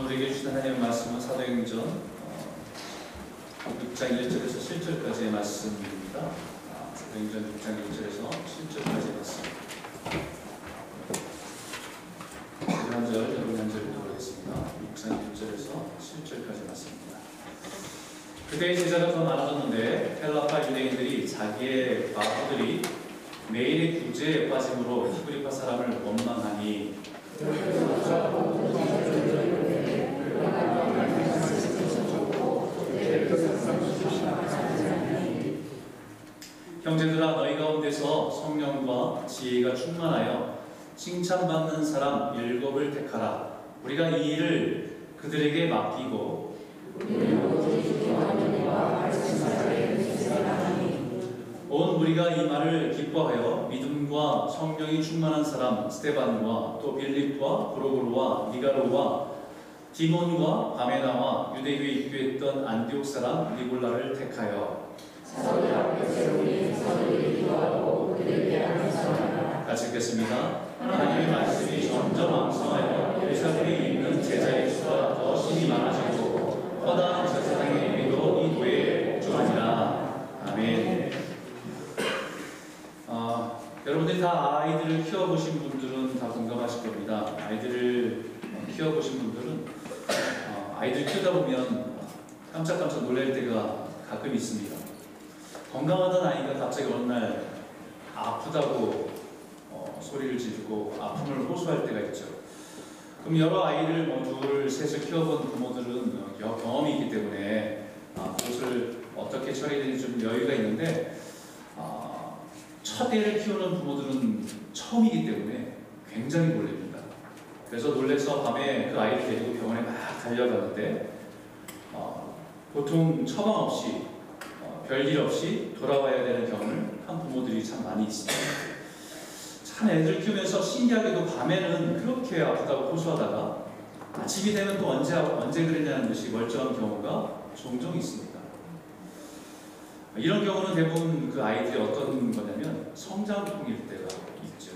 오늘 우리에게 주신 하나님의 말씀은 사도행전 6장 1절에서 7절까지의 말씀입니다. 사도행전 6장 1절에서 7절까지의 말씀입니다. 한 절, 여러분 한 절 읽어보겠습니다. 6장 1절에서 7절까지의 말씀입니다. 그때의 제자가 더 많아졌는데 헬라파 유대인들이 자기의 마포들이 매일의 구제에 빠짐으로 히브리파 사람을 원망하니 형제들아 너희 가운데서 성령과 지혜가 충만하여 칭찬받는 사람 7을 택하라. 우리가 이 일을 그들에게 맡기고 온 무리가 이 말을 기뻐하여 믿음과 성령이 충만한 사람 스데반과 또 빌립과 고로고로와 니가로와 디몬과 바메나와 유대교에 입교했던 안디옥 사람 니골라를 택하여 사도의 앞에 세우니 사도의 기도하고 그들에게 안내하라. 같이 읽겠습니다. 하나님의 말씀이 점점 왕성하여 예루살렘에 있는 제자의 수가 더 심히 많아지고 허다한 제사장의 의미도 이 교회에 복종하니라. 아멘. 여러분들이 다 아이들을 키워보신 분들은 다 공감하실 겁니다. 아이들을 키워보신 분들은 아이들 키우다 보면 깜짝깜짝 놀랄 때가 가끔 있습니다. 건강하던 아이가 갑자기 어느 날 아프다고 소리를 지르고 아픔을 호소할 때가 있죠. 그럼 여러 아이를 둘을 셋을 키워본 부모들은 경험이 있기 때문에 그것을 어떻게 처리되는지 좀 여유가 있는데 첫 애를 키우는 부모들은 처음이기 때문에 굉장히 놀랍니다. 그래서 놀래서 밤에 그 아이를 데리고 병원에 막 달려가는데 보통 처방 없이 별일 없이 돌아와야 되는 경우를 한 부모들이 참 많이 있습니다. 참 애들 키우면서 신기하게도 밤에는 그렇게 아프다고 호소하다가 아침이 되면 또 언제 그랬냐는 듯이 멀쩡한 경우가 종종 있습니다. 이런 경우는 대부분 그 아이들이 어떤 거냐면 성장통일 때가 있죠.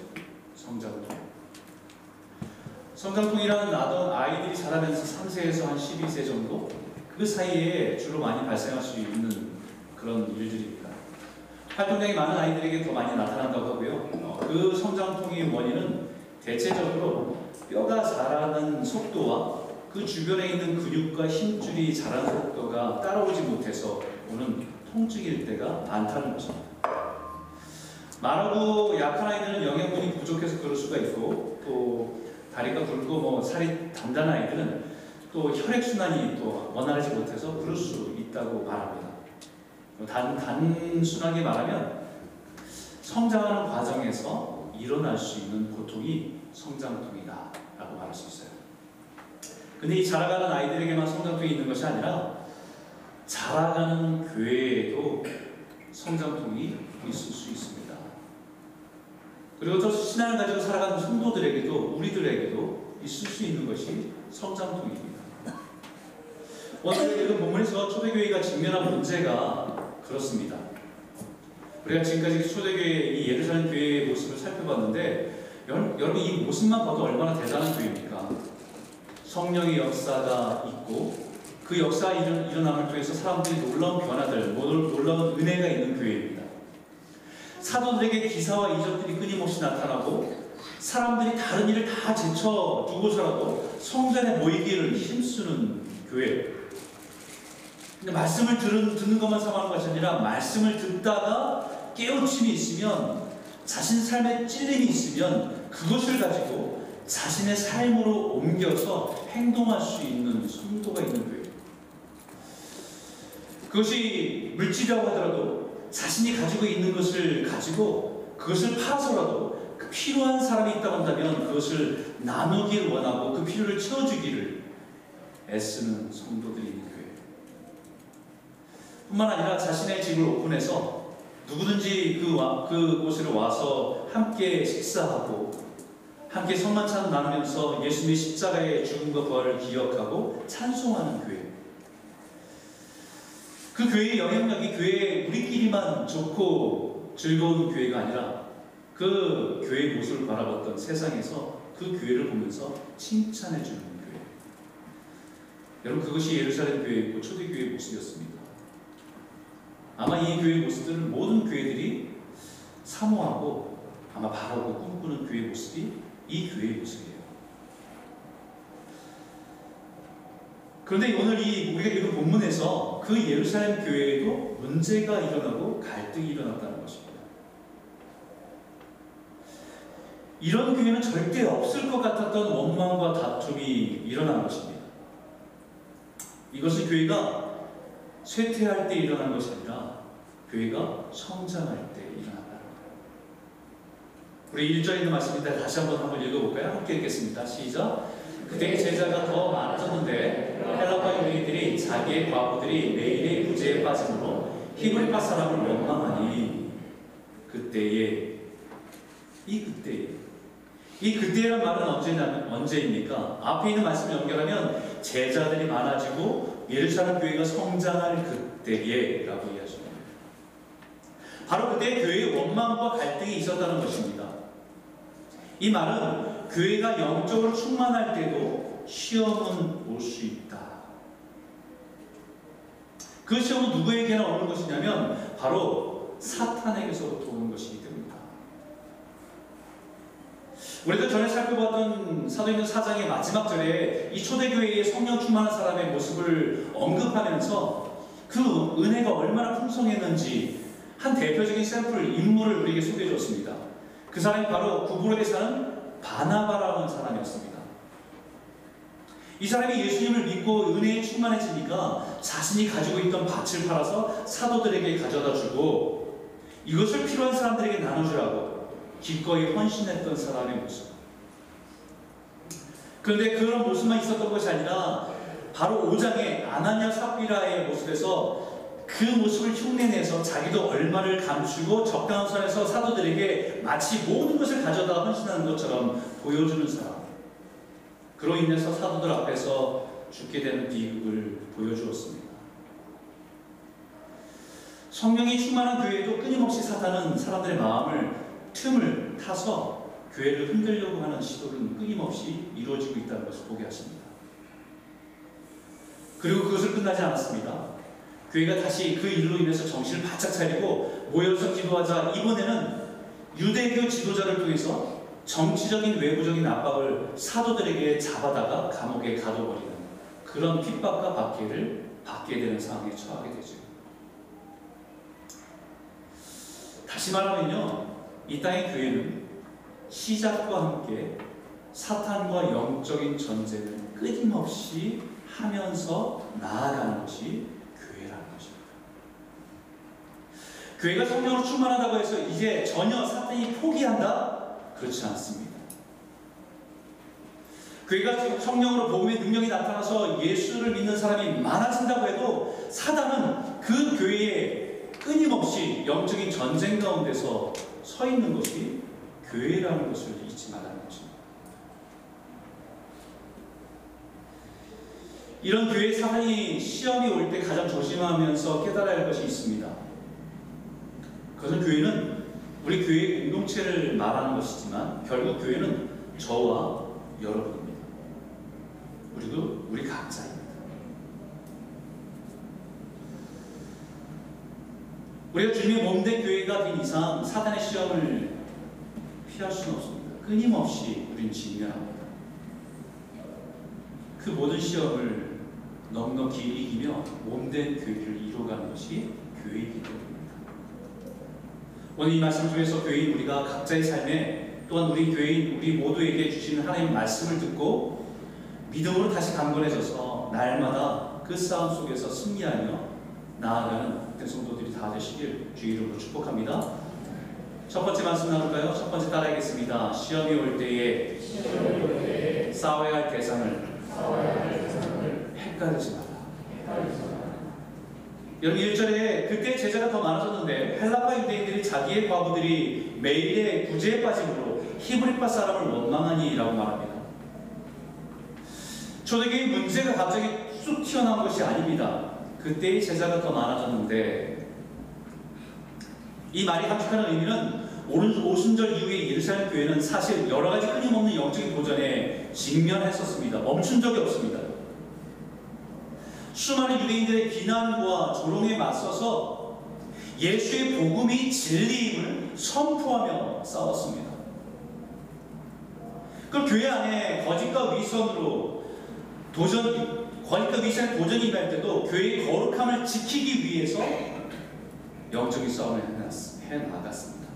성장통이라는 나도 아이들이 자라면서 3세에서 한 12세 정도 그 사이에 주로 많이 발생할 수 있는 그런 일들입니다. 활동량이 많은 아이들에게 더 많이 나타난다고 하고요. 그 성장통의 원인은 대체적으로 뼈가 자라는 속도와 그 주변에 있는 근육과 힘줄이 자라는 속도가 따라오지 못해서 오는 통증일 때가 많다는 것입니다. 마르고 약한 아이들은 영양분이 부족해서 그럴 수가 있고 또 다리가 굵고 살이 단단한 아이들은 또 혈액순환이 또 원활하지 못해서 그럴 수 있다고 말합니다. 단순하게 말하면 성장하는 과정에서 일어날 수 있는 고통이 성장통이다 라고 말할 수 있어요. 근데 이 자라가는 아이들에게만 성장통이 있는 것이 아니라 자라가는 교회에도 성장통이 있을 수 있습니다. 그리고 또 신앙을 가지고 살아가는 성도들에게도 우리들에게도 있을 수 있는 것이 성장통입니다. 오늘 읽은 본문에서 초대교회가 직면한 문제가 그렇습니다. 우리가 지금까지 초대교회의 이 예루살렘 교회의 모습을 살펴봤는데 여러분 이 모습만 봐도 얼마나 대단한 교회입니까? 성령의 역사가 있고 그 역사의 일어남을 통해서 사람들이 놀라운 변화들, 놀라운 은혜가 있는 교회입니다. 사도들에게 기사와 이적들이 끊임없이 나타나고 사람들이 다른 일을 다 제쳐두고서라도 성전에 모이기를 힘쓰는 교회. 근데 말씀을 듣는 것만 삼아하는 것이 아니라 말씀을 듣다가 깨우침이 있으면 자신 삶에 찔림이 있으면 그것을 가지고 자신의 삶으로 옮겨서 행동할 수 있는 성도가 있는 교회. 그것이 물질이라고 하더라도 자신이 가지고 있는 것을 가지고 그것을 팔아서라도 그 필요한 사람이 있다고 한다면 그것을 나누길 원하고 그 필요를 채워주기를 애쓰는 성도들이 있는 교회. 뿐만 아니라 자신의 집을 오픈해서 누구든지 그곳에 와서 함께 식사하고 함께 성만찬 나누면서 예수님의 십자가의 죽음과 부활을 기억하고 찬송하는 교회. 그 교회의 영향력이 교회 우리끼리만 좋고 즐거운 교회가 아니라 그 교회의 모습을 바라봤던 세상에서 그 교회를 보면서 칭찬해 주는 교회. 여러분, 그것이 예루살렘 교회이고 초대교회의 모습이었습니다. 아마 이 교회의 모습들은 모든 교회들이 사모하고 아마 바라고 꿈꾸는 교회의 모습이 이 교회의 모습이에요. 그런데 오늘 우리가 읽은 본문에서 그 예루살렘 교회에도 문제가 일어나고 갈등이 일어났다는 것입니다. 이런 교회는 절대 없을 것 같았던 원망과 다툼이 일어난 것입니다. 이것은 교회가 쇠퇴할 때 일어난 것이 아니라 교회가 성장할 때 일어난다는 거예요. 우리 1절에 있는 말씀인데 다시 한번 읽어볼까요? 함께 읽겠습니다. 시작! 그때 제자가 더 많아졌는데 헬라파 유대인들이 자기의 과부들이 매일의 무죄에 빠짐으로 히브리파 사람을 원망하니 그때란 말은 언제입니까? 앞에 있는 말씀을 연결하면 제자들이 많아지고 예루살렘 교회가 성장할 그때에 라고 이야기하십니다. 바로 그때 교회의 원망과 갈등이 있었다는 것입니다. 이 말은 교회가 영적으로 충만할 때도 시험은 올 수 있다. 그 시험은 누구에게나 오는 것이냐면 바로 사탄에게서부터 오는 것이기 때문입니다. 우리가 전에 살펴봤던 사도행전 4장의 마지막 절에 이 초대교회의 성령 충만한 사람의 모습을 언급하면서 그 은혜가 얼마나 풍성했는지 한 대표적인 샘플 인물을 우리에게 소개해 줬습니다. 그 사람이 바로 구브로에 사는 바나바라는 사람이었습니다. 이 사람이 예수님을 믿고 은혜에 충만해지니까 자신이 가지고 있던 밭을 팔아서 사도들에게 가져다주고 이것을 필요한 사람들에게 나눠주라고 기꺼이 헌신했던 사람의 모습. 그런데 그런 모습만 있었던 것이 아니라 바로 5장의 아나냐 삽비라의 모습에서 그 모습을 흉내내서 자기도 얼마를 감추고 적당한 선에서 사도들에게 마치 모든 것을 가져다 헌신하는 것처럼 보여주는 사람. 그로 인해서 사도들 앞에서 죽게 되는 비극을 보여주었습니다. 성령이 충만한 교회에도 끊임없이 사탄은 사람들의 마음을 틈을 타서 교회를 흔들려고 하는 시도는 끊임없이 이루어지고 있다는 것을 보게 하십니다. 그리고 그것을 끝나지 않았습니다. 교회가 다시 그 일로 인해서 정신을 바짝 차리고 모여서 기도하자 이번에는 유대교 지도자를 통해서 정치적인 외부적인 압박을 사도들에게 잡아다가 감옥에 가둬버리는 그런 핍박과 박해를 받게 되는 상황에 처하게 되죠. 다시 말하면요, 이 땅의 교회는 시작과 함께 사탄과 영적인 전쟁을 끊임없이 하면서 나아가는 것이 교회라는 것입니다. 교회가 성령으로 충만하다고 해서 이제 전혀 사탄이 포기한다? 그렇지 않습니다. 교회가 성령으로 복음의 능력이 나타나서 예수를 믿는 사람이 많아진다고 해도 사단은 그 교회에 끊임없이 영적인 전쟁 가운데서 서 있는 것이 교회라는 것을 잊지 말라는 것입니다. 이런 교회 사단이 시험이 올 때 가장 조심하면서 깨달아야 할 것이 있습니다. 그것은 교회는 우리 교회의 공동체를 말하는 것이지만 결국 교회는 저와 여러분입니다. 우리도 우리 각자입니다. 우리가 주님의 몸된 교회가 된 이상 사단의 시험을 피할 수는 없습니다. 끊임없이 우리는 직면합니다. 그 모든 시험을 넉넉히 이기며 몸된 교회를 이뤄가는 것이 교회이기 때문입니다. 오늘 이 말씀 통해서 교회인 우리가 각자의 삶에 또한 우리 교회인 우리 모두에게 주시는 하나님의 말씀을 듣고 믿음으로 다시 강건해져서 날마다 그 싸움 속에서 승리하며 나아가는 복된 성도들이 다 되시길 주의 이름으로 축복합니다. 첫 번째 말씀 나눌까요? 첫 번째 따라하겠습니다. 시험이 올 때에 싸워야 할 대상을 헷갈리지 마라. 여러분, 1절에 그때 제자가 더 많아졌는데 헬라파 유대인들이 자기의 과부들이 매일의 구제에 빠짐으로 히브리파 사람을 원망하니 라고 말합니다. 초대교회의 문제가 갑자기 쑥 튀어나온 것이 아닙니다. 그때의 제자가 더 많아졌는데, 이 말이 함축하는 의미는 오순절 이후의 예루살렘 교회는 사실 여러 가지 끊임없는 영적인 도전에 직면했었습니다. 멈춘 적이 없습니다. 수많은 유대인들의 비난과 조롱에 맞서서 예수의 복음이 진리임을 선포하며 싸웠습니다. 그럼 교회 안에 거짓과 위선에 도전이 임할 때도 교회의 거룩함을 지키기 위해서 영적인 싸움을 해나갔습니다.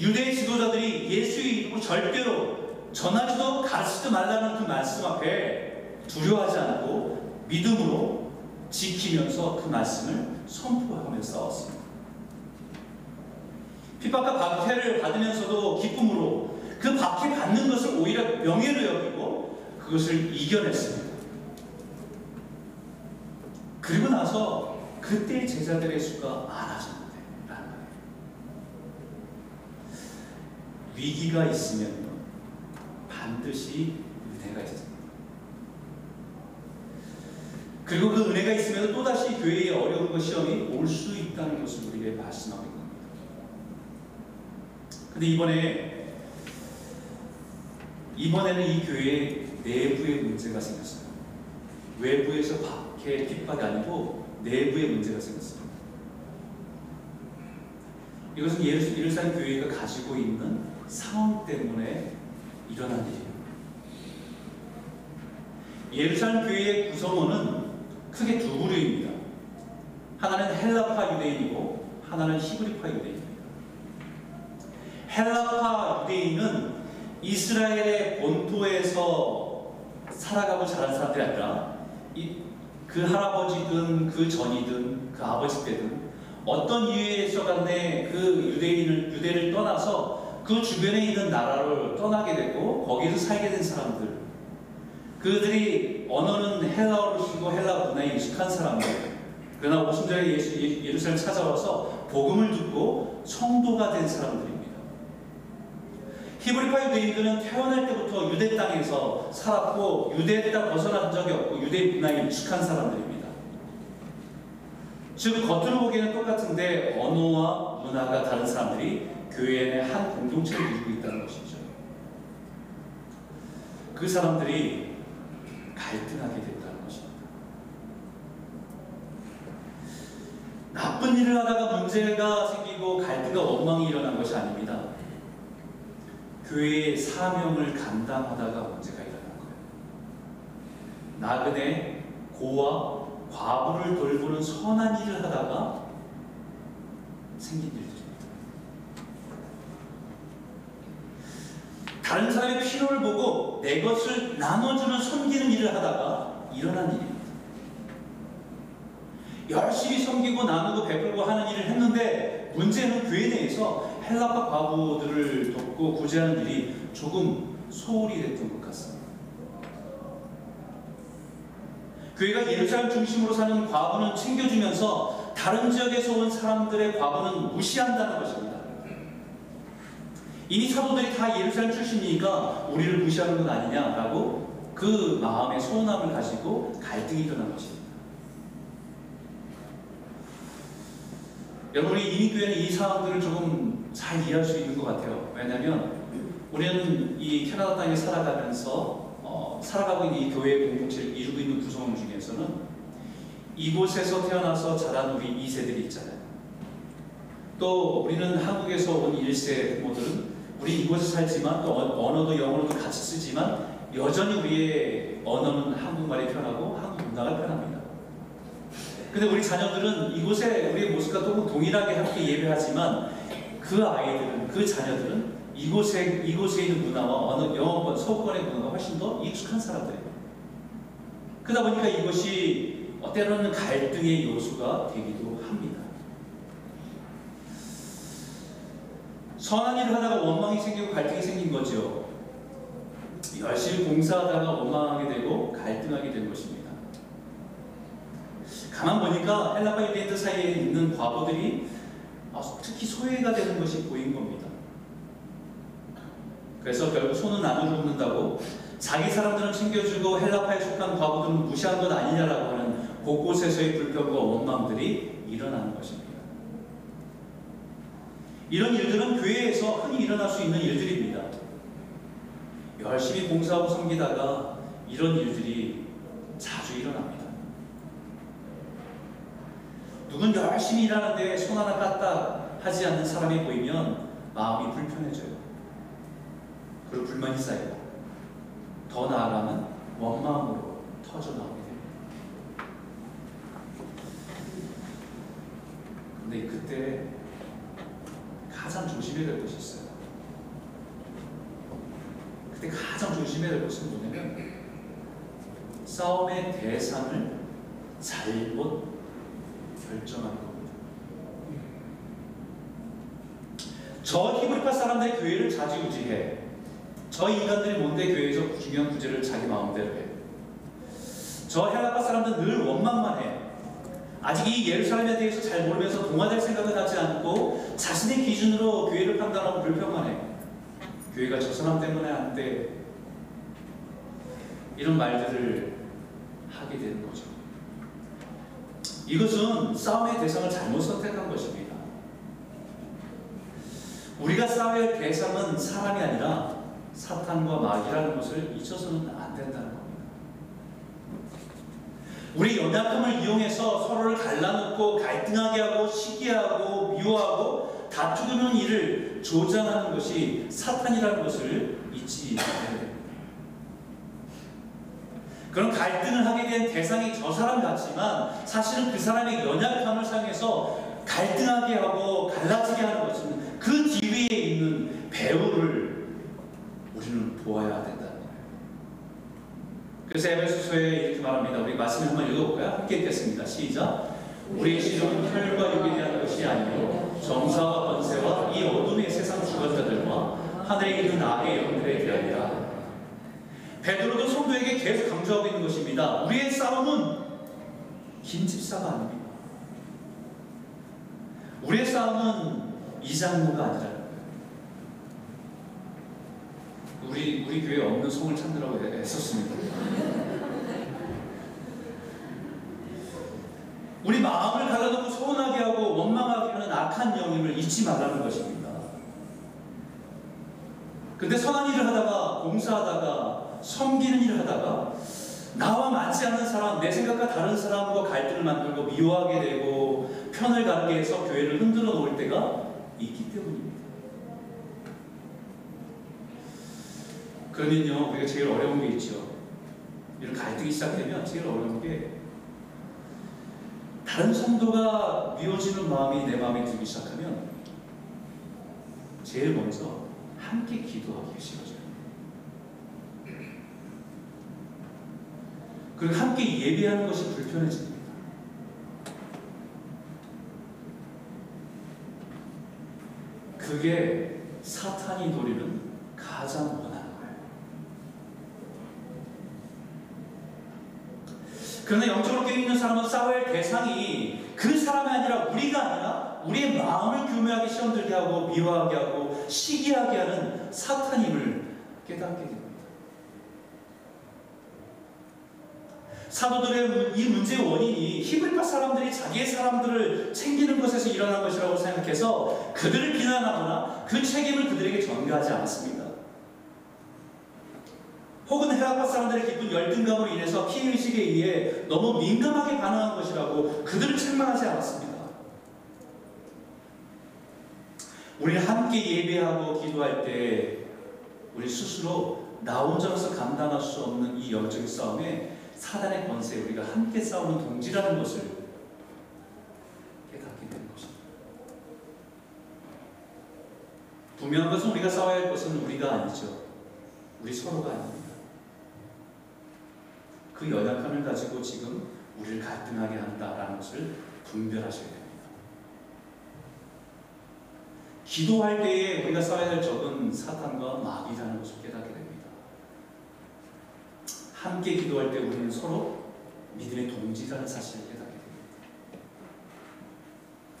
유대 지도자들이 예수의 이름으로 절대로 전하지도 가르치지도 말라는 그 말씀 앞에 두려워하지 않고 믿음으로 지키면서 그 말씀을 선포하며 싸웠습니다. 핍박과 박해를 받으면서도 기쁨으로, 그 박해 받는 것을 오히려 명예로 여기고 그것을 이겨냈습니다. 그리고 나서 그때 제자들의 수가 많아졌는데 라는 거예요. 위기가 있으면 반드시 은혜가 있습니다. 그리고 그 은혜가 있으면 또다시 교회의 어려움과 시험이 올 수 있다는 것을 우리에게 말씀하고 있는 겁니다. 근데 이번에는 이 교회 내부의 문제가 생겼어요. 외부에서 박해, 핍박이 아니고 내부의 문제가 생겼습니다. 이것은 예루살렘 교회가 가지고 있는 상황 때문에 일어난 일이에요. 예루살렘 교회의 구성원은 크게 두 부류입니다. 하나는 헬라파 유대인이고 하나는 히브리파 유대인입니다. 헬라파 유대인은 이스라엘의 본토에서 살아가고 자란 사람들이 아니라 그 할아버지든 그 전이든 그 아버지 때든 어떤 이유에서 간에 그 유대를 떠나서 그 주변에 있는 나라를 떠나게 되고 거기서 살게 된 사람들, 그들이 언어는 헬라어로 쓰고 헬라 문화에 익숙한 사람들, 그러나 오순절에 예루살렘 찾아와서 복음을 듣고 성도가 된 사람들입니다. 히브리파 유대인들은 태어날 때부터 유대 땅에서 살았고 유대 땅 벗어난 적이 없고 유대 문화에 익숙한 사람들입니다. 즉 겉으로 보기에는 똑같은데 언어와 문화가 다른 사람들이 교회의 한 공동체를 이루고 있다는 것이죠. 그 사람들이 갈등하게 됐다는 것입니다. 나쁜 일을 하다가 문제가 생기고 갈등과 원망이 일어난 것이 아닙니다. 교회의 사명을 감당하다가 문제가 일어난 거예요. 나그네, 고와 과부를 돌보는 선한 일을 하다가 생긴 일들입니다. 다른 사람의 필요를 보고 내 것을 나눠주는 섬기는 일을 하다가 일어난 일입니다. 열심히 섬기고 나누고 베풀고 하는 일을 했는데 문제는 교회 내에서 헬라파 과부들을 돕고 구제하는 일이 조금 소홀히 됐던 것 같습니다. 교회가 예루살렘 중심으로 사는 과부는 챙겨주면서 다른 지역에서 온 사람들의 과부는 무시한다는 것입니다. 이미 사도들이 다 예루살렘 출신이니까 우리를 무시하는 건 아니냐라고 그 마음의 소원함을 가지고 갈등이 일어난 것입니다. 여러분이 이민 교회는 이 상황들을 조금 잘 이해할 수 있는 것 같아요. 왜냐하면 우리는 이 캐나다 땅에 살아가면서 살아가고 있는 이 교회의 공동체를 이루고 있는 구성원 중에서는 이곳에서 태어나서 자란 우리 2세들이 있잖아요. 또 우리는 한국에서 온 1세 부모들은 우리 이곳에서 살지만 또 언어도 영어로도 같이 쓰지만 여전히 우리의 언어는 한국말이 편하고 한국 문화가 편합니다. 근데 우리 자녀들은 이곳에 우리의 모습과 조금 동일하게 함께 예배하지만 그 자녀들은 이곳에 있는 문화와 언어, 영어권, 서구권의 문화가 훨씬 더 익숙한 사람들이에요. 그러다 보니까 이것이 때로는 갈등의 요소가 되기도 합니다. 선한 일을 하다가 원망이 생기고 갈등이 생긴 거죠. 열심히 봉사하다가 원망하게 되고 갈등하게 된 것입니다. 가만 보니까 헬라파 유대인들 사이에 있는 과부들이 특히 소외가 되는 것이 보인 겁니다. 그래서 결국 손은 안으로 굽는다고 자기 사람들은 챙겨주고 헬라파에 속한 과부들은 무시한 것 아니냐라고 하는 곳곳에서의 불평과 원망들이 일어나는 것입니다. 이런 일들은 교회에서 흔히 일어날 수 있는 일들입니다. 열심히 봉사하고 섬기다가 이런 일들이 자주 일어납니다. 누군 열심히 일하는데 손 하나 깠다 하지 않는 사람이 보이면 마음이 불편해져요. 그리고 불만이 쌓이고 더 나아가면 원망으로 터져나오게 됩니다. 근데 그때 가장 조심해야 될 것이 있어요. 그때 가장 조심해야 될 것은 뭐냐면 싸움의 대상을 잘못 결정하는 겁니다. 저 히브리파 사람들이 교회를 좌지우지해. 저 인간들이 뭔데 교회에서 중요한 구제를 자기 마음대로 해. 저 헬라파 사람들은 늘 원망만 해. 아직 이 예루살렘에 대해서 잘 모르면서 동화될 생각을 하지 않고 자신의 기준으로 교회를 판단하고 불평만 해. 교회가 저 사람 때문에 안 돼. 이런 말들을 하게 되는 거죠. 이것은 싸움의 대상을 잘못 선택한 것입니다. 우리가 싸움의 대상은 사람이 아니라 사탄과 마귀라는 것을 잊어서는 안 된다는 겁니다. 우리 연약함을 이용해서 서로를 갈라놓고 갈등하게 하고 시기하고 미워하고 다투는 일을 조장하는 것이 사탄이라는 것을 잊지 말아야 됩니다. 그런 갈등을 하게 된 대상이 저 사람 같지만 사실은 그 사람의 연약함을 사용해서 갈등하게 하고 갈라지게 하는 것은 그 뒤에 있는 배후를 우리는 보아야 된다는 거예요. 그래서 에베소서에 이렇게 말합니다. 우리 말씀을 한번 읽어볼까요? 함께 읽겠습니다. 시작! 우리의 시종은 혈과 육에 대한 것이 아니고 정사와 권세와 이 어둠의 세상 주관자들과 하늘에 있는 악의 영들에 대하여라. 베드로도 성도에게 계속 강조하고 있는 것입니다. 우리의 싸움은 긴 집사가 아닙니다. 우리의 싸움은 이장로가 아니라 우리 교회에 없는 성을 찾느라고 애썼습니다. 우리 마음을 갈라놓고 서운하게 하고 원망하게 하는 악한 영임을 잊지 말라는 것입니다. 근데 선한 일을 하다가 봉사하다가 섬기는 일을 하다가 나와 맞지 않는 사람, 내 생각과 다른 사람과 갈등을 만들고 미워하게 되고 편을 갖게 해서 교회를 흔들어 놓을 때가 있기 때문입니다. 그러면요, 우리가 제일 어려운 게 있죠. 이런 갈등이 시작되면 제일 어려운 게 다른 성도가 미워지는 마음이 내 마음에 들기 시작하면 제일 먼저 함께 기도하기가 싫어져요. 그리고 함께 예배하는 것이 불편해집니다. 그게 사탄이 노리는 가장 원한. 그러나 영적으로 깨어있는 사람은 싸워야 할 대상이 그 사람이 아니라 우리가 아니라 우리의 마음을 교묘하게 시험들게 하고 미워하게 하고 시기하게 하는 사탄임을 깨닫게 됩니다. 사도들의 이 문제의 원인이 히브리파 사람들이 자기의 사람들을 챙기는 것에서 일어난 것이라고 생각해서 그들을 비난하거나 그 책임을 그들에게 전가하지 않았습니다. 혹은 헬라파 사람들의 깊은 열등감으로 인해서 피해의식에 의해 너무 민감하게 반응한 것이라고 그들을 책망하지 않았습니다. 우리는 함께 예배하고 기도할 때 우리 스스로 나 혼자서 감당할 수 없는 이 영적인 싸움에 사단의 권세에 우리가 함께 싸우는 동지라는 것을 깨닫게 되는 것입니다. 분명한 것은 우리가 싸워야 할 것은 우리가 아니죠. 우리 서로가 아닙니다. 그 연약함을 가지고 지금 우리를 갈등하게 한다라는 것을 분별하셔야 됩니다. 기도할 때에 우리가 싸워야 할 적은 사탄과 마귀라는 것을 깨닫게 됩니다. 함께 기도할 때 우리는 서로 믿음의 동지라는 사실을 깨닫게 됩니다.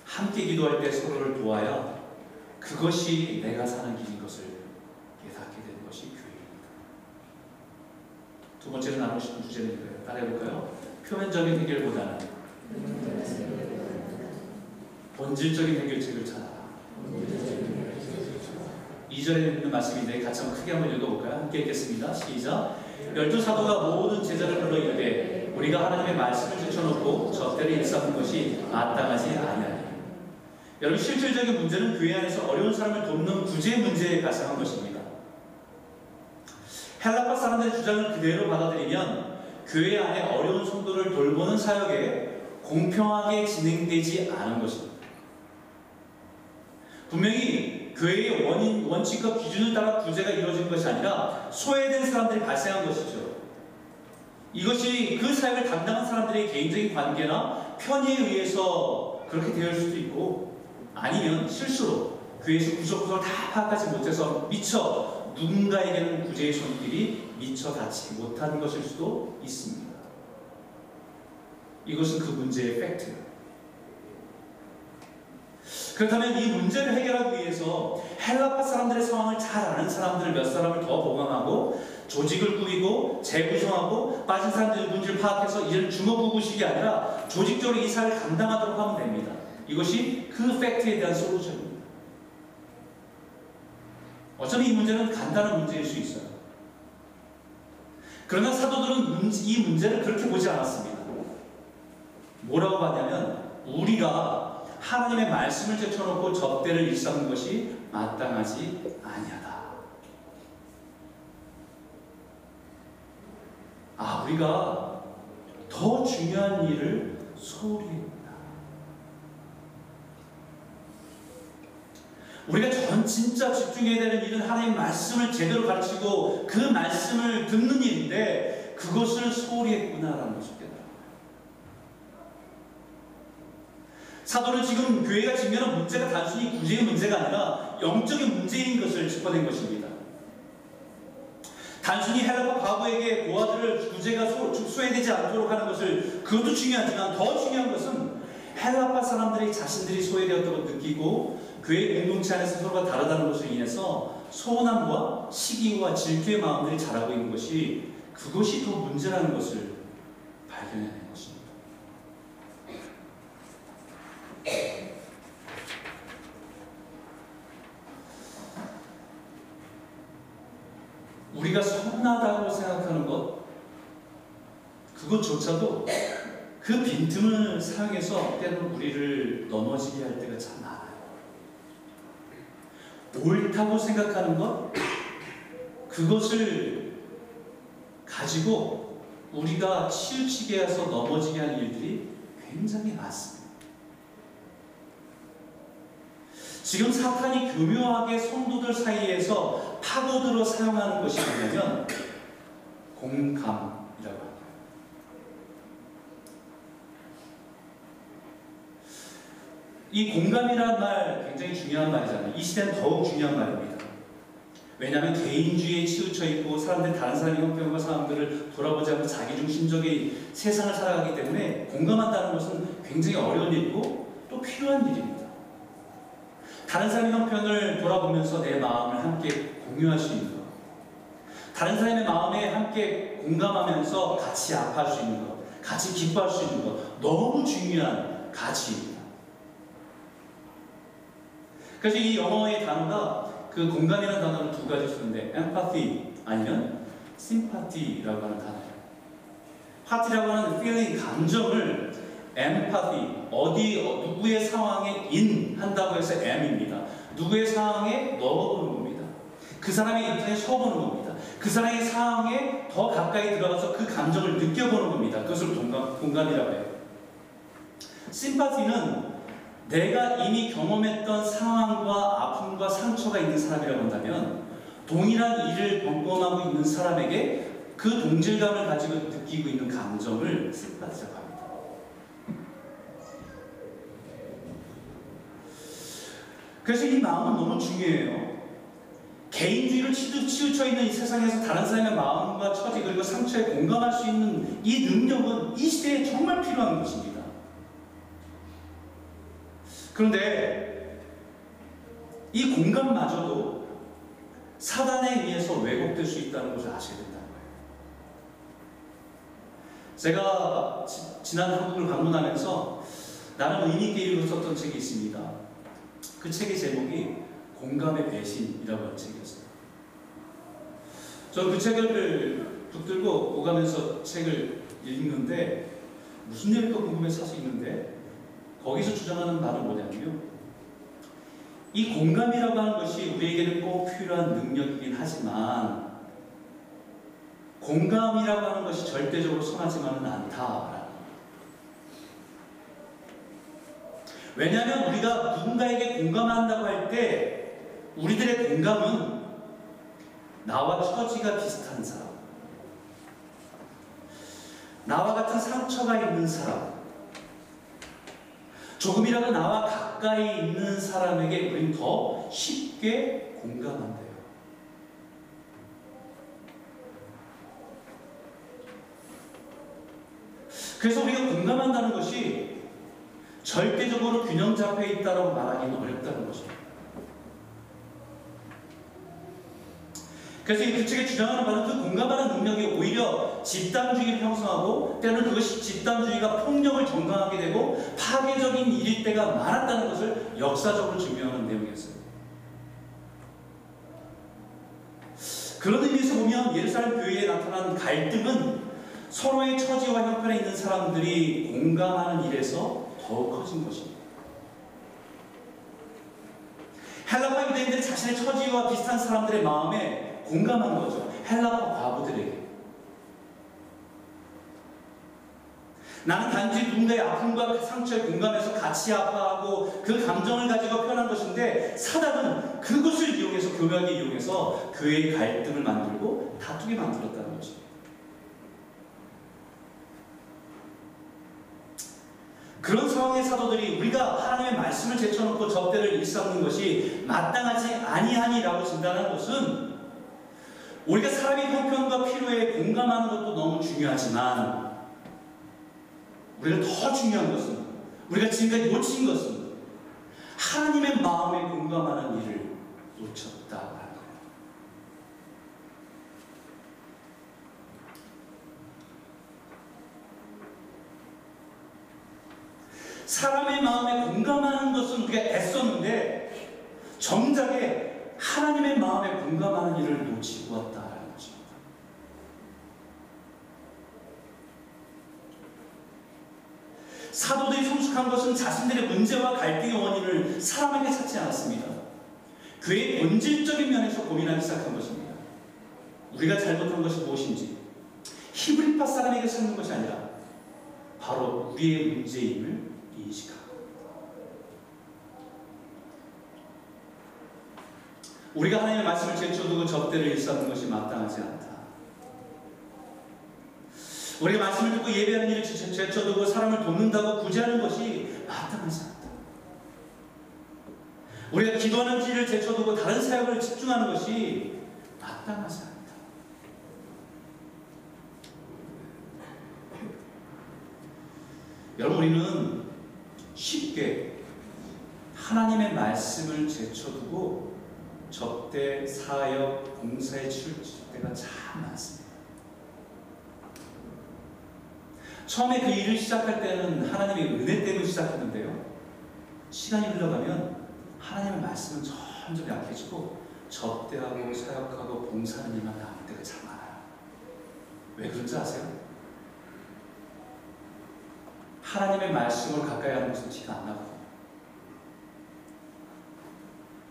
함께 기도할 때 서로를 도와야 그것이 내가 사는 길인 것을 깨닫게 되는 것이 교회입니다. 두 번째로 나누고 싶은 주제는 이거예요. 따라해볼까요? 표면적인 해결보다는 본질적인 해결책을 찾아라. 2절에 있는 말씀인데 같이 한번 크게 한번 읽어볼까요? 함께 읽겠습니다. 시작! 열두 사도가 모든 제자를 불러 이르되 우리가 하나님의 말씀을 제쳐놓고 적대를 일삼는 것이 마땅하지 아니하니. 여러분, 실질적인 문제는 교회 안에서 어려운 사람을 돕는 구제 문제에 가상한 것입니다. 헬라파 사람들의 주장을 그대로 받아들이면 교회 안에 어려운 성도를 돌보는 사역에 공평하게 진행되지 않은 것입니다. 분명히 교회의 원칙과 기준을 따라 구제가 이루어진 것이 아니라 소외된 사람들이 발생한 것이죠. 이것이 그 사역을 담당한 사람들의 개인적인 관계나 편의에 의해서 그렇게 되어 있을 수도 있고, 아니면 실수로 교회에서 구석구석을 다 파악하지 못해서 미처 누군가에게는 구제의 손길이 미처 닿지 못한 것일 수도 있습니다. 이것은 그 문제의 팩트입니다. 그렇다면 이 문제를 해결하기 위해서 헬라파 사람들의 상황을 잘 아는 사람들 몇 사람을 더 보강하고 조직을 꾸리고 재구성하고 빠진 사람들의 문제를 파악해서 이를 주먹구구식이 아니라 조직적으로 이 사를 감당하도록 하면 됩니다. 이것이 그 팩트에 대한 솔루션입니다. 어쩌면 이 문제는 간단한 문제일 수 있어요. 그러나 사도들은 이 문제를 그렇게 보지 않았습니다. 뭐라고 봤냐면 우리가 하나님의 말씀을 제쳐놓고 적대를 일삼는 것이 마땅하지 아니하다. 아, 우리가 더 중요한 일을 소홀히 했다. 우리가 진짜 집중해야 되는 일은 하나님의 말씀을 제대로 가르치고 그 말씀을 듣는 일인데 그것을 소홀히 했구나라는 것을 깨달아요. 사도는 지금 교회가 직면한 문제가 단순히 구제의 문제가 아니라 영적인 문제인 것을 짚어낸 것입니다. 단순히 헬라파 과부에게 고아들을 구제가 소외되지 않도록 하는 것을, 그것도 중요하지만 더 중요한 것은 헬라파 사람들이 자신들이 소외되었다고 느끼고 교회 공동체 안에서 서로가 다르다는 것으로 인해서 소원함과 시기와 질투의 마음들이 자라고 있는 것이, 그것이 더 문제라는 것을 발견해낸 것입니다. 우리가 선하다고 생각하는 것, 그것조차도 그 빈틈을 사용해서 때로는 우리를 넘어지게 할 때가 참 많아요. 옳다고 생각하는 것, 그것을 가지고 우리가 치우치게 해서 넘어지게 하는 일들이 굉장히 많습니다. 지금 사탄이 교묘하게 성도들 사이에서 파고들어 사용하는 것이 뭐냐면 공감이라고 합니다. 이 공감이라는 말 굉장히 중요한 말이잖아요. 이 시대는 더욱 중요한 말입니다. 왜냐하면 개인주의에 치우쳐 있고 사람들이 다른 사람의 형편과 상황들을 돌아보지 않고 자기중심적인 세상을 살아가기 때문에 공감한다는 것은 굉장히 어려운 일이고 또 필요한 일입니다. 다른 사람의 형편을 돌아보면서 내 마음을 함께 공유할 수 있는 것, 다른 사람의 마음에 함께 공감하면서 같이 아파할 수 있는 것, 같이 기뻐할 수 있는 것, 너무 중요한 가치입니다. 그래서 이 영어의 단어가 그 공감이라는 단어를 두 가지 쓰는데 empathy 아니면 sympathy라고 하는 단어예요. 파티라고 하는 feeling, 감정을 empathy, 누구의 상황에 in 한다고 해서 m입니다. 누구의 상황에 넣어보는 겁니다. 그 사람의 입장에 서보는 겁니다. 그 사람의 상황에 더 가까이 들어가서 그 감정을 느껴보는 겁니다. 그것을 공감이라고 해요. sympathy는 내가 이미 경험했던 상황과 아픔과 상처가 있는 사람이라고 한다면 동일한 일을 경험하고 있는 사람에게 그 동질감을 가지고 느끼고 있는 감정을 sympathy라고 합니다. 그래서 이 마음은 너무 중요해요. 개인주의를 치우쳐 있는 이 세상에서 다른 사람의 마음과 처지 그리고 상처에 공감할 수 있는 이 능력은 이 시대에 정말 필요한 것입니다. 그런데 이 공감마저도 사단에 의해서 왜곡될 수 있다는 것을 아셔야 된다는 거예요. 제가 지난 한국을 방문하면서 나름 의미있게 읽었었던 책이 있습니다. 그 책의 제목이 공감의 배신이라고 하는 책이었어요. 저는 그 책을 붙들고 오가면서 책을 읽는데 무슨 얘기가 궁금해서 사서 읽는데 거기서 주장하는 말은 뭐냐면요. 이 공감이라고 하는 것이 우리에게는 꼭 필요한 능력이긴 하지만 공감이라고 하는 것이 절대적으로 선하지만은 않다. 왜냐하면 우리가 누군가에게 공감한다고 할 때 우리들의 공감은 나와 처지가 비슷한 사람, 나와 같은 상처가 있는 사람, 조금이라도 나와 가까이 있는 사람에게 우린 더 쉽게 공감한대요. 그래서 우리가 공감한다는 것이 절대적으로 균형 잡혀 있다고 말하기는 어렵다는 거죠. 그래서 이 규칙에 주장하는 바는 그 공감하는 능력이 오히려 집단주의를 형성하고 때는 그것이 집단주의가 폭력을 정당하게 되고 파괴적인 일일 때가 많았다는 것을 역사적으로 증명하는 내용이었어요. 그런 의미에서 보면 예루살렘 교회에 나타난 갈등은 서로의 처지와 형편에 있는 사람들이 공감하는 일에서 더욱 커진 것입니다. 헬라파 유대인들이 자신의 처지와 비슷한 사람들의 마음에 공감한 거죠. 헬라파 과부들에게. 나는 단지 누군가의 아픔과 상처에 공감해서 같이 아파하고 그 감정을 가지고 표현한 것인데 사단은 그것을 이용해서 교묘하게 이용해서 교회의 갈등을 만들고 다투게 만들었다는 거죠. 그런 상황의 사도들이 우리가 하나님의 말씀을 제쳐놓고 적대를 일삼는 것이 마땅하지 아니하니라고 진단한 것은 우리가 사람의 형편과 필요에 공감하는 것도 너무 중요하지만 우리가 더 중요한 것은 우리가 지금까지 놓친 것은 하나님의 마음에 공감하는 일을 놓쳤다. 사람의 마음에 공감하는 것은 우리가 애썼는데 정작에 하나님의 마음에 공감하는 일을 놓치고 왔다라는 것입니다. 사도들이 성숙한 것은 자신들의 문제와 갈등의 원인을 사람에게 찾지 않았습니다. 교회의 본질적인 면에서 고민하기 시작한 것입니다. 우리가 잘못한 것이 무엇인지 히브리파 사람에게 찾는 것이 아니라 바로 우리의 문제임을 인식하고 우리가 하나님의 말씀을 제쳐두고 적대를 일삼는 것이 마땅하지 않다. 우리가 말씀을 듣고 예배하는 일을 제쳐두고 사람을 돕는다고 구제하는 것이 마땅하지 않다. 우리가 기도하는 일을 제쳐두고 다른 사역을 집중하는 것이 마땅하지 않다. 여러분, 우리는 쉽게 하나님의 말씀을 제쳐두고 적대, 사역, 공사에 치우칠 때가 참 많습니다. 처음에 그 일을 시작할 때는 하나님의 은혜 때문에 시작하는데요. 시간이 흘러가면 하나님의 말씀은 점점 약해지고 적대하고 사역하고 봉사하는 일만 남을 때가 참 많아요. 왜 그런지 아세요? 하나님의 말씀을 가까이 하는 것은 티가 안 나거든요.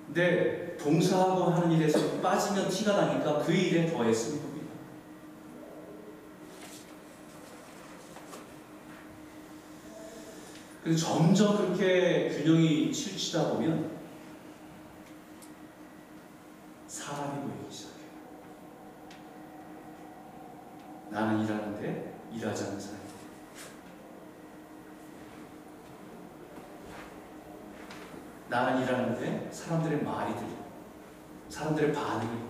근데 봉사하고 하는 일에서 빠지면 티가 나니까 그 일에 더 애쓰는 겁니다. 근데 점점 그렇게 균형이 치우치다 보면 사람이 보이기 시작해요. 나는 일하는데 일하지 않는 사람. 나는 일하는데 사람들의 말이 들려. 사람들의 반응이 보여.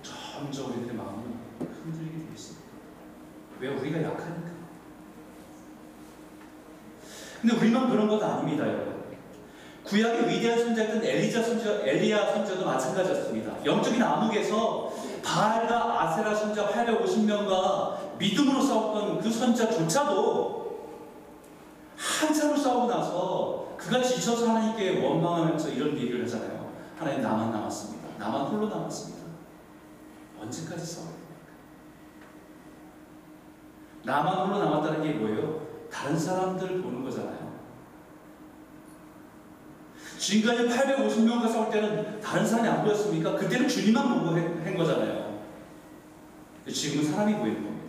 점점 우리들의 마음은 흔들리게 되어 있습니다. 왜? 우리가 약하니까. 근데 우리만 그런 것도 아닙니다, 여러분. 구약의 위대한 선자였던 엘리야 선자도 마찬가지였습니다. 영적인 암흑에서 바알과 아세라 선자 850명과 믿음으로 싸웠던 그 선자조차도 한참을 싸우고 나서 그가 지쳐서 하나님께 원망하면서 이런 얘기를 하잖아요. 하나님 나만 남았습니다. 나만 홀로 남았습니다. 언제까지 싸웁니까? 나만 홀로 남았다는 게 뭐예요? 다른 사람들 보는 거잖아요. 지금까지 850명과 싸울 때는 다른 사람이 안 보였습니까? 그때는 주님만 보고 한 거잖아요. 지금은 사람이 보이는 겁니다.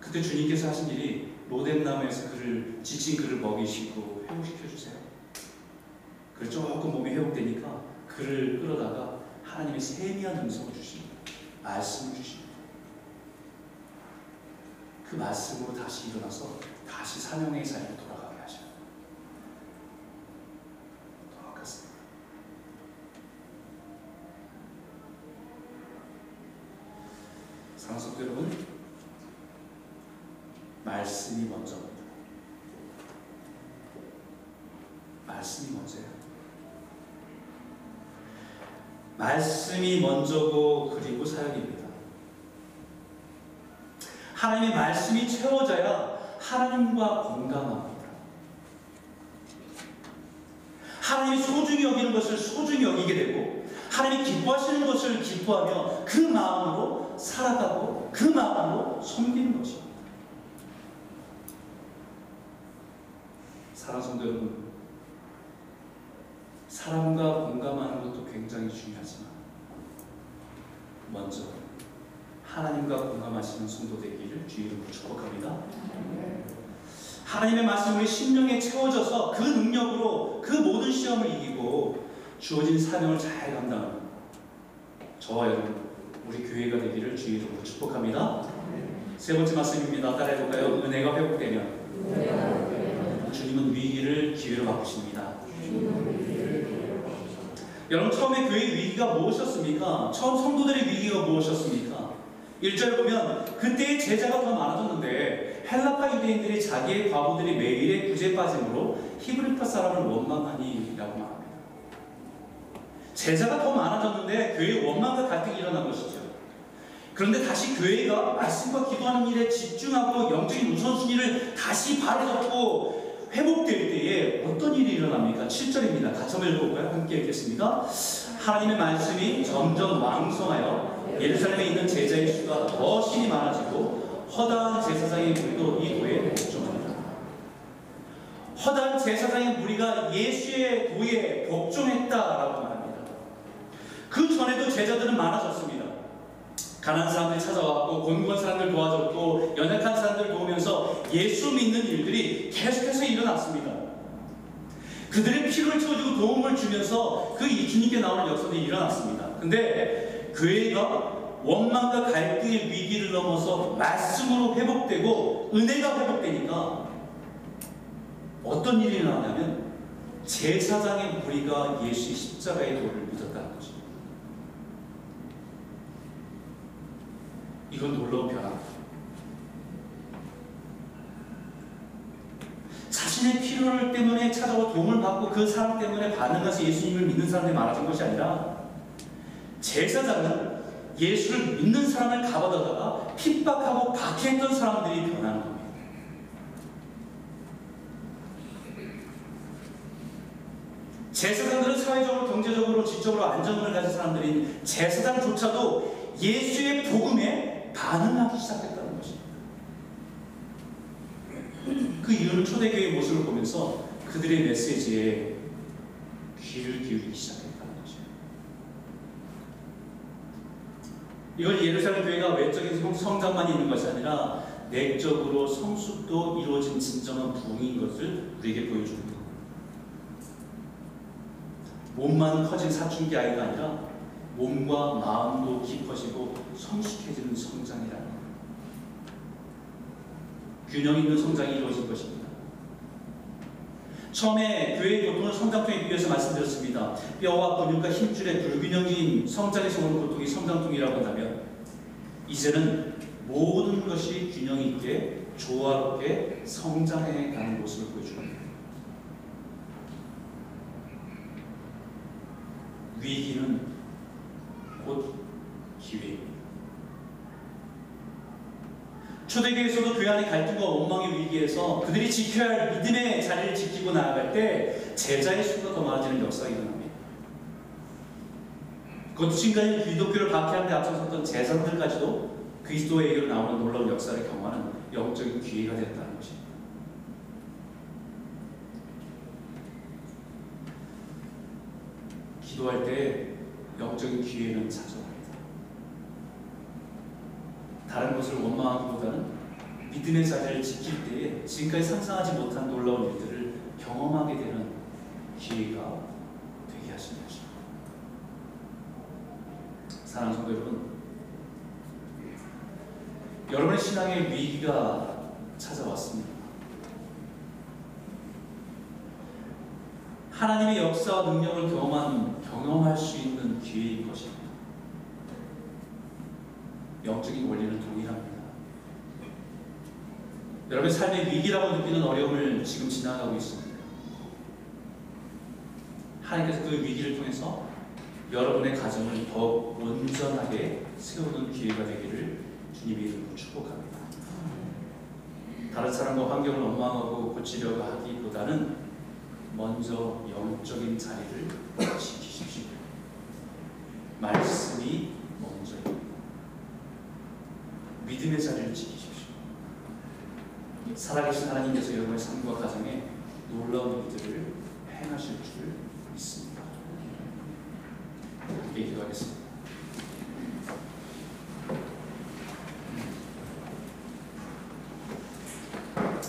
그때 주님께서 하신 일이 로뎀나무에서 그를 지친 그를 먹이시고 회복시켜주세요. 그래서 조금 몸이 회복되니까 그를 끌어다가 하나님의 세미한 음성을 주십니다. 말씀을 주십니다. 그 말씀으로 다시 일어나서 다시 사명의 삶으로 돌아가게 하십니다. 똑같습니다. 사랑스럽게 여러분, 말씀이 먼저입니다. 말씀이 먼저예요. 말씀이 먼저고 그리고 사역입니다. 하나님의 말씀이 채워져야 하나님과 공감합니다. 하나님이 소중히 여기는 것을 소중히 여기게 되고, 하나님이 기뻐하시는 것을 기뻐하며 그 마음으로 살아가고 그 마음으로 섬기는 것입니다. 사랑하는 성도 여러분, 사람과 공감하는 것도 굉장히 중요하지만 먼저 하나님과 공감하시는 성도 되기를 주의 이름으로 축복합니다. 하나님의 말씀이 심령에 채워져서 그 능력으로 그 모든 시험을 이기고 주어진 사명을 잘 감당하는 저와 여러분, 우리 교회가 되기를 주의 이름으로 축복합니다. 세 번째 말씀입니다. 따라해볼까요? 은혜가 회복되면 주님은 위기를 기회로 바꾸십니다. 여러분, 처음에 교회의 위기가 무엇이었습니까? 처음 성도들의 위기가 무엇이었습니까? 1절 보면 그때의 제자가 더 많아졌는데 헬라파 유대인들이 자기의 과부들이 매일의 구제에 빠짐으로 히브리파 사람을 원망하니라고 말합니다. 제자가 더 많아졌는데 교회의 원망과 갈등이 일어난 것이죠. 그런데 다시 교회가 말씀과 기도하는 일에 집중하고 영적인 우선순위를 다시 바로잡고 회복될 때에 어떤 일이 일어납니까? 7절입니다. 같이 한번 읽어볼까요? 함께 읽겠습니다. 하나님의 말씀이 점점 왕성하여 예루살렘에 있는 제자의 수가 더 심히 많아지고 허다한 제사장의 무리도 이 도에 복종합니다. 허다한 제사장의 무리가 예수의 도에 복종했다라고 말합니다. 그 전에도 제자들은 많아졌습니다. 가난한 사람들이 찾아왔고 곤고한 사람들 도와줬고 연약한 사람들 도우면서 예수 믿는 일들이 계속해서 일어났습니다. 그들의 피로를 채워주고 도움을 주면서 그 주님께 나오는 역사들이 일어났습니다. 근데 교회가 원망과 갈등의 위기를 넘어서 말씀으로 회복되고 은혜가 회복되니까 어떤 일이 일어나냐면 제사장의 무리가 예수의 십자가의 도를 믿었다는 거죠. 이건 놀라운 변화입니다. 자신의 필요 때문에 찾아와 도움을 받고 그 사람 때문에 반응해서 예수님을 믿는 사람들이 많아진 것이 아니라 제사장은 예수를 믿는 사람을 가둬다가 핍박하고 박해했던 사람들이 변하는 겁니다. 제사장들은 사회적으로, 경제적으로, 지적으로 안정을 가진 사람들인 제사장조차도 예수의 복음에 반응하기 시작했다는 것입니다. 그 이유는 초대교회의 모습을 보면서 그들의 메시지에 귀를 기울이기 시작했다는 것이에요. 이건 예루살렘 교회가 외적인 성장만 있는 것이 아니라 내적으로 성숙도 이루어진 진정한 부흥인 것을 우리에게 보여줍니다. 몸만 커진 사춘기 아이가 아니라 몸과 마음도 깊어지고 성숙해지는 성장이라는 겁니다. 균형 있는 성장이 이루어질 것입니다. 처음에 교회의 고통을 성장통에 비교해서 말씀드렸습니다. 뼈와 근육과 힘줄의 불균형인 성장에서 오는 고통이 성장통이라고 한다면 이제는 모든 것이 균형 있게 조화롭게 성장해가는 모습을 보여줍니다. 위기는 곧 기회입니다. 초대교회에서도 교회 안의 갈등과 원망의 위기에서 그들이 지켜야 할 믿음의 자리를 지키고 나아갈 때 제자의 수가 더 많아지는 역사가 일어납니다. 그것도 지금까지 기독교를 박해하는 데 앞서섰던 제사들까지도 그리스도의 얘기로 나오는 놀라운 역사를 경험하는 영적인 기회가 됐다는 것입니다. 기도할 때 영적인 기회는 자주 다른 것을 원망하기보다는 믿음의 자리를 지킬 때에 지금까지 상상하지 못한 놀라운 일들을 경험하게 되는 기회가 되게 하신 것입니다. 사랑하는 성도 여러분, 여러분의 신앙의 위기가 찾아왔습니다. 하나님의 역사와 능력을 경험할 수 있는 기회인 것입니다. 영적인 원리는 동일합니다. 여러분의 삶의 위기라고 느끼는 어려움을 지금 지나가고 있습니다. 하나님께서 그 위기를 통해서 여러분의 가정을 더욱 온전하게 세우는 기회가 되기를 주님의 이름으로 축복합니다. 다른 사람과 환경을 원망하고 고치려고 하기보다는 먼저 영적인 자리를 지키십시오. 말씀이 먼저입니다. 믿음의 자리를 지키십시오. 살아계신 하나님께서 여러분의 삶과 가정에 놀라운 일들을 행하실 줄 믿습니다. 함께 기도하겠습니다.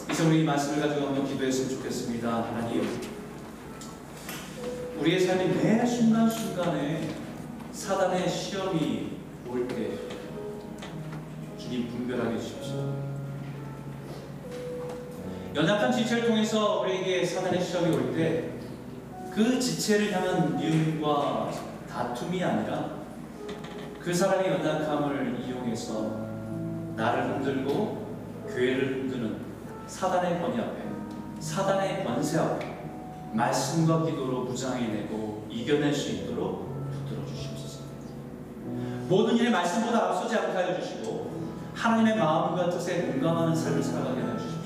이제 우리 이 말씀을 가지고 한번 기도했으면 좋겠습니다. 하나님, 우리의 삶이 매 순간순간에 사단의 시험이 올 때 주님 분별하게 해주십시오. 연약한 지체를 통해서 우리에게 사단의 시험이 올 때 그 지체를 향한 미움과 다툼이 아니라 그 사람의 연약함을 이용해서 나를 흔들고 교회를 흔드는 사단의 권위 앞에, 사단의 권세 앞에 말씀과 기도로 무장해내고 이겨낼 수 있도록 붙들어 주시옵소서. 모든 일에 말씀보다 앞서지 않게 하여 주시고 하나님의 마음과 뜻에 공감하는 삶을 살아가게 해주십시오.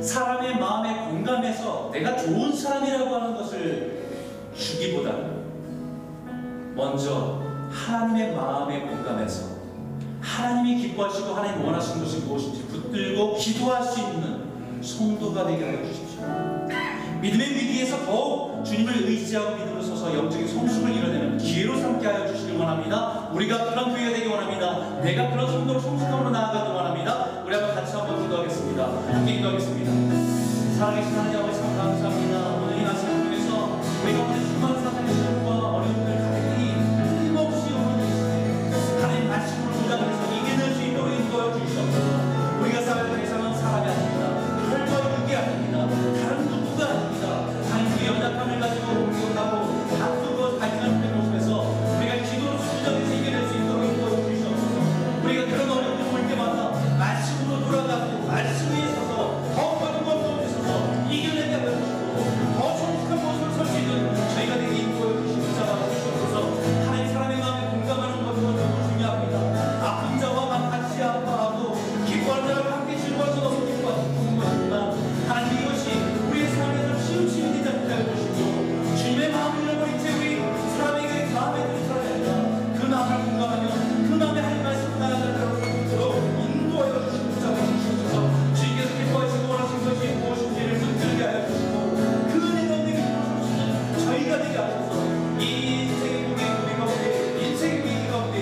사람의 마음에 공감해서 내가 좋은 사람이라고 하는 것을 주기보다는 먼저 하나님의 마음에 공감해서 하나님이 기뻐하시고 하나님 원하시는 것이 무엇인지 붙들고 기도할 수 있는 성도가 되게 하여 주십시오. 믿음의 위기에서 더욱 주님을 의지하고 믿음으로 서서 영적인 성숙을 이뤄내는 기회로 삼게 하여 주시길 원합니다. 우리가 그런 교회가 되기 원합니다. 내가 그런 성도로 성숙함으로 나아가기 원합니다. 우리 한번 같이 한번 기도하겠습니다. 함께 기도하겠습니다. 사랑하신 하나님 아버지, 감사합니다. 오늘 이 말씀을 통해서 우리가 오늘 수많은 사탄의 시험과 어려움을 가득히 힘없이 오는 시대 하나님 말씀으로 무장해서 이겨낼 수 있도록 인도하여 주시옵소서. 우리가 살아야 될 이상은 사람이 아닙니다. 혈과 육이 아닙니다. 다른 누구가 아닙니다. 단순히 연약함을 가지고 공격하고 다투고 발전하는 그 모습에서 우리가 기도로 수정해서 이겨낼 수 있도록 인도해 주시옵소서. 우리가 그런 어려움을 볼 때마다 말씀으로 돌아가고 말씀 위에 서서 더 많은 걸 보여주셔서 이겨내게 해주시고 더 성숙한 모습을 설 수 있는 저희가 되게 인도해 주시는 자가 되시옵소서. 하나님, 사람의 마음에 공감하는 것도 너무 중요합니다. 아픈 자와 같이 아파하고 기뻐하는 자를 함께 즐거워서 너무 기뻐하고 궁금합니다. 하나님, 이것이 우리의 삶에서 쉬운 일이다 해주시고 주님의 마음을 열고 이제 우리 사람에게 마음에 들어 살아야 그 마음을 공감하며 그 마음에 하나님 말씀 나아가도록 인도하여 주시고 잡아주시옵소서. 주님께서 기뻐하시고 원하신 것이 무엇인지를 붙들게 하여 주시고 그 은혜가 없는 것을 주시는 저희가 되게 하셔서 이 인생의 고개 우리 가운데 인생의 위기 가운데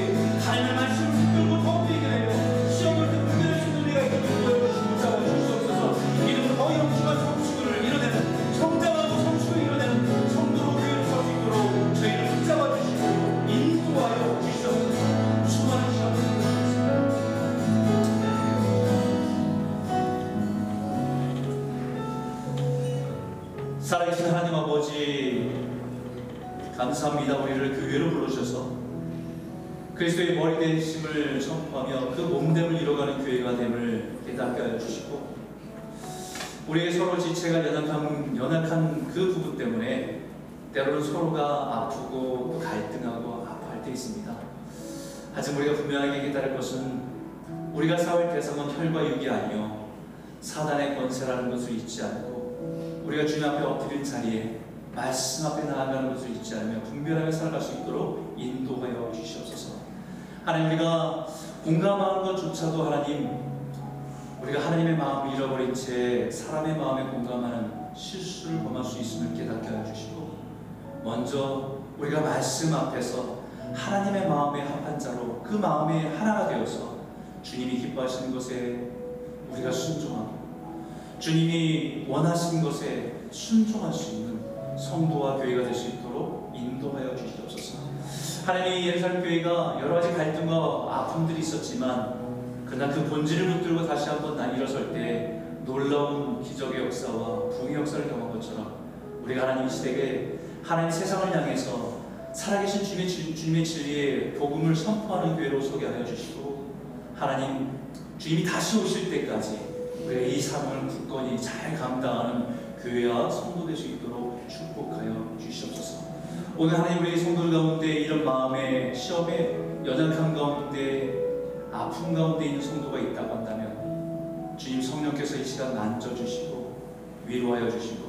하나님의 말씀을 붙들고 더욱 되게 하여 시험을 듣고 분별할 수 있는 우리가 있게 인도하여 주시고 잡아주시옵소서. 이름으로 더 영주가 성숙을 이뤄내는 성장하고 성숙을 이뤄내는 성도로 교회를 설 수 있도록 저희를 붙잡아주시고 인도하여 주시옵소서. 수많은 시험 살아계신 하나님 아버지, 감사합니다. 우리를 교회로 불러주셔서 그리스도의 머리 되심을 선포하며 그 몸됨을 이뤄가는 교회가 됨을 깨닫게 하여 주시고 우리의 서로 지체가 연약한 그 부분 때문에 때로는 서로가 아프고 갈등하고 아파할 때 있습니다. 하지만 우리가 분명하게 깨달을 것은 우리가 사울 대상은 혈과 육이 아니요 사단의 권세라는 것을 잊지 않고 우리가 주님 앞에 엎드린 자리에 말씀 앞에 나아가는 것을 잊지 않으며 분별하게 살아갈 수 있도록 인도하여 주시옵소서. 하나님, 우리가 공감하는 것조차도 하나님, 우리가 하나님의 마음을 잃어버린 채 사람의 마음에 공감하는 실수를 범할 수 있음을 깨닫게 해주시고, 먼저 우리가 말씀 앞에서 하나님의 마음에 합한 자로 그 마음에 하나가 되어서 주님이 기뻐하시는 것에 우리가 순종하고 주님이 원하시는 것에 순종할 수 있는 성도와 교회가 될 수 있도록 인도하여 주시옵소서. 하나님의 예루살렘 교회가 여러 가지 갈등과 아픔들이 있었지만 그날 그 본질을 붙들고 다시 한번 난 일어설 때 놀라운 기적의 역사와 부흥의 역사를 경험한 것처럼 우리가 하나님 이 시대에 하나님 세상을 향해서 살아계신 주님의 진리의 복음을 선포하는 교회로 소개 하여 주시고, 하나님 주님이 다시 오실 때까지 우리가 이 삶을 굳건히 잘 감당하는 교회와 성도 될 수 있도록 축복하여 주시옵소서. 오늘 하나님 우리 성도들 가운데 이런 마음의 시험에 연약함 가운데 아픔 가운데 있는 성도가 있다고 한다면 주님 성령께서 이 시간 만져주시고 위로하여 주시고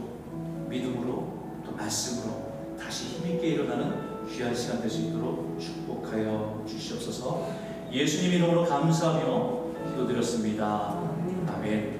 믿음으로 또 말씀으로 다시 힘있게 일어나는 귀한 시간 될 수 있도록 축복하여 주시옵소서. 예수님 이름으로 감사하며 기도드렸습니다. 아멘.